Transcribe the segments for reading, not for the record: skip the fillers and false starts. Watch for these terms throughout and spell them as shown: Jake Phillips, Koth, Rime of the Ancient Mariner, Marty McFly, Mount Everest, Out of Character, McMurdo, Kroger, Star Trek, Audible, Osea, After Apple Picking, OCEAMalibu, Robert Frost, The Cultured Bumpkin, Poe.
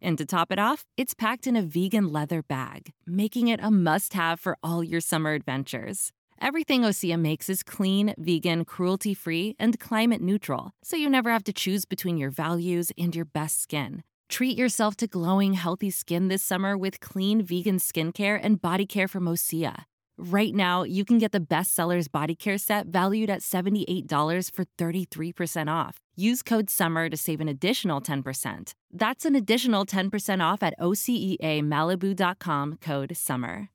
And to top it off, it's packed in a vegan leather bag, making it a must-have for all your summer adventures. Everything Osea makes is clean, vegan, cruelty-free, and climate-neutral, so you never have to choose between your values and your best skin. Treat yourself to glowing, healthy skin this summer with clean, vegan skincare and body care from Osea. Right now, you can get the bestsellers body care set valued at $78 for 33% off. Use code SUMMER to save an additional 10%. That's an additional 10% off at OCEAMalibu.com, code SUMMER.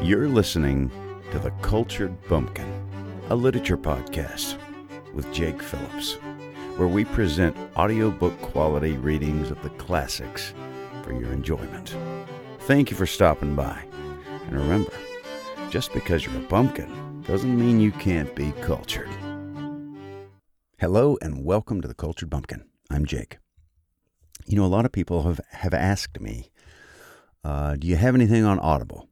You're listening to The Cultured Bumpkin, a literature podcast with Jake Phillips, where we present audiobook quality readings of the classics for your enjoyment. Thank you for stopping by. And remember, just because you're a bumpkin doesn't mean you can't be cultured. Hello and welcome to The Cultured Bumpkin. I'm Jake. You know, a lot of people have asked me, do you have anything on Audible?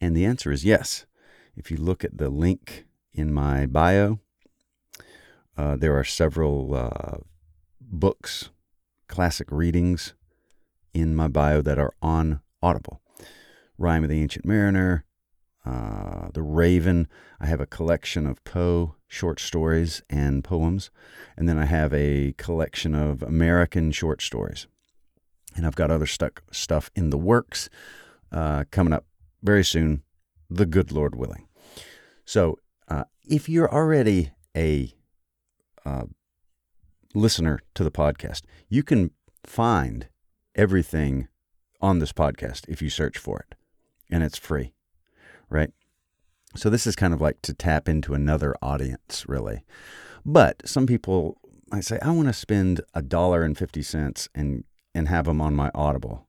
And the answer is yes. If you look at the link in my bio, there are several books, classic readings in my bio that are on Audible. Rime of the Ancient Mariner, The Raven. I have a collection of Poe short stories and poems. And then I have a collection of American short stories. And I've got other stuff in the works coming up very soon, the good Lord willing. So if you're already a listener to the podcast, you can find everything on this podcast if you search for it. And it's free, right? So this is kind of like to tap into another audience, really. But some people might say, I want to spend $1.50 and have them on my Audible.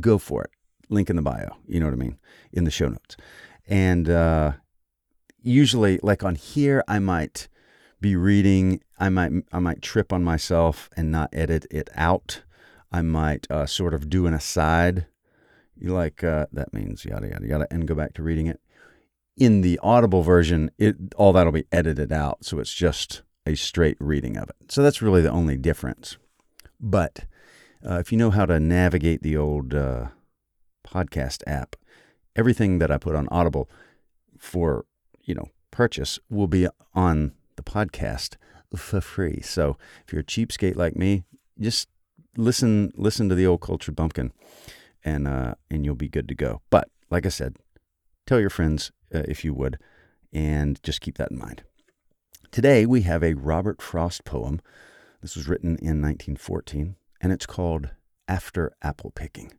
Go for it. Link in the bio, you know what I mean, in the show notes. And usually, like on here, I might be reading, I might trip on myself and not edit it out. I might sort of do an aside, like that means yada, yada, yada, and go back to reading it. In the Audible version, all that'll be edited out, so it's just a straight reading of it. So that's really the only difference. But if you know how to navigate the old podcast app, everything that I put on Audible for, purchase will be on the podcast for free. So if you're a cheapskate like me, just listen to the old Cultured Bumpkin and you'll be good to go. But like I said, tell your friends if you would, and just keep that in mind. Today we have a Robert Frost poem. This was written in 1914 and it's called After Apple Picking.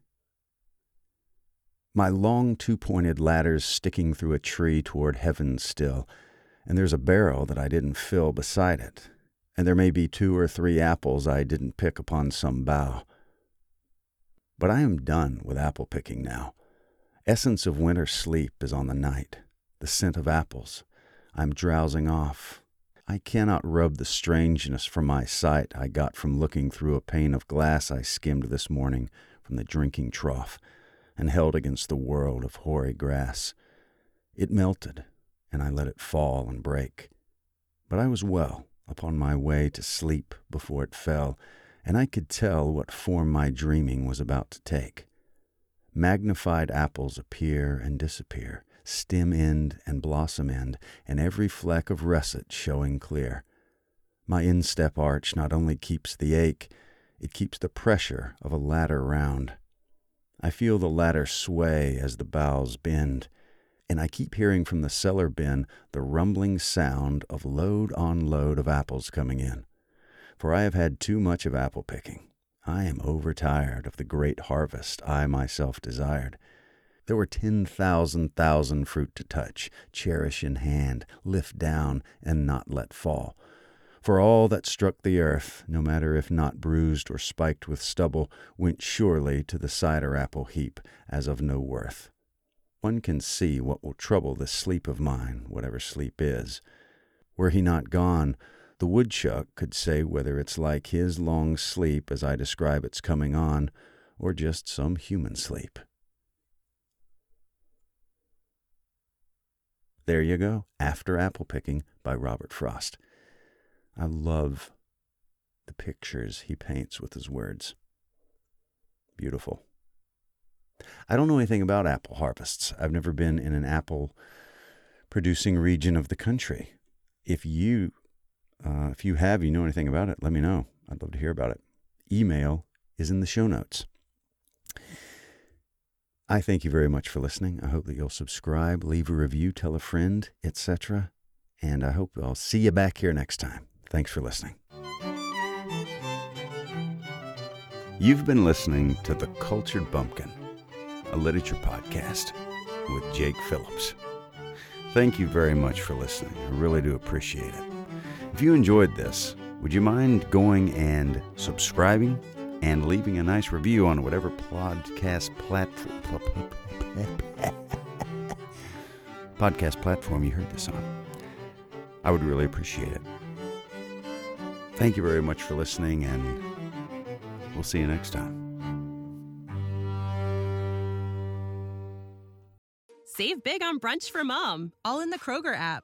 My long two-pointed ladder's sticking through a tree toward heaven still, and there's a barrel that I didn't fill beside it, and there may be 2 or 3 apples I didn't pick upon some bough. But I am done with apple picking now. Essence of winter sleep is on the night, the scent of apples. I'm drowsing off. I cannot rub the strangeness from my sight I got from looking through a pane of glass I skimmed this morning from the drinking trough, and held against the world of hoary grass. It melted, and I let it fall and break. But I was well upon my way to sleep before it fell, and I could tell what form my dreaming was about to take. Magnified apples appear and disappear, stem end and blossom end, and every fleck of russet showing clear. My instep arch not only keeps the ache, it keeps the pressure of a ladder round. I feel the ladder sway as the boughs bend, and I keep hearing from the cellar bin the rumbling sound of load on load of apples coming in. For I have had too much of apple picking. I am overtired of the great harvest I myself desired. There were 10,000 fruit to touch, cherish in hand, lift down, and not let fall. For all that struck the earth, no matter if not bruised or spiked with stubble, went surely to the cider apple heap as of no worth. One can see what will trouble this sleep of mine, whatever sleep is. Were he not gone, the woodchuck could say whether it's like his long sleep as I describe its coming on, or just some human sleep. There you go, After Apple Picking by Robert Frost. I love the pictures he paints with his words. Beautiful. I don't know anything about apple harvests. I've never been in an apple-producing region of the country. If you have, you know anything about it, let me know. I'd love to hear about it. Email is in the show notes. I thank you very much for listening. I hope that you'll subscribe, leave a review, tell a friend, etc. And I hope I'll see you back here next time. Thanks for listening. You've been listening to The Cultured Bumpkin, a literature podcast with Jake Phillips. Thank you very much for listening. I really do appreciate it. If you enjoyed this, would you mind going and subscribing and leaving a nice review on whatever podcast platform you heard this on? I would really appreciate it. Thank you very much for listening, and we'll see you next time. Save big on brunch for Mom, all in the Kroger app.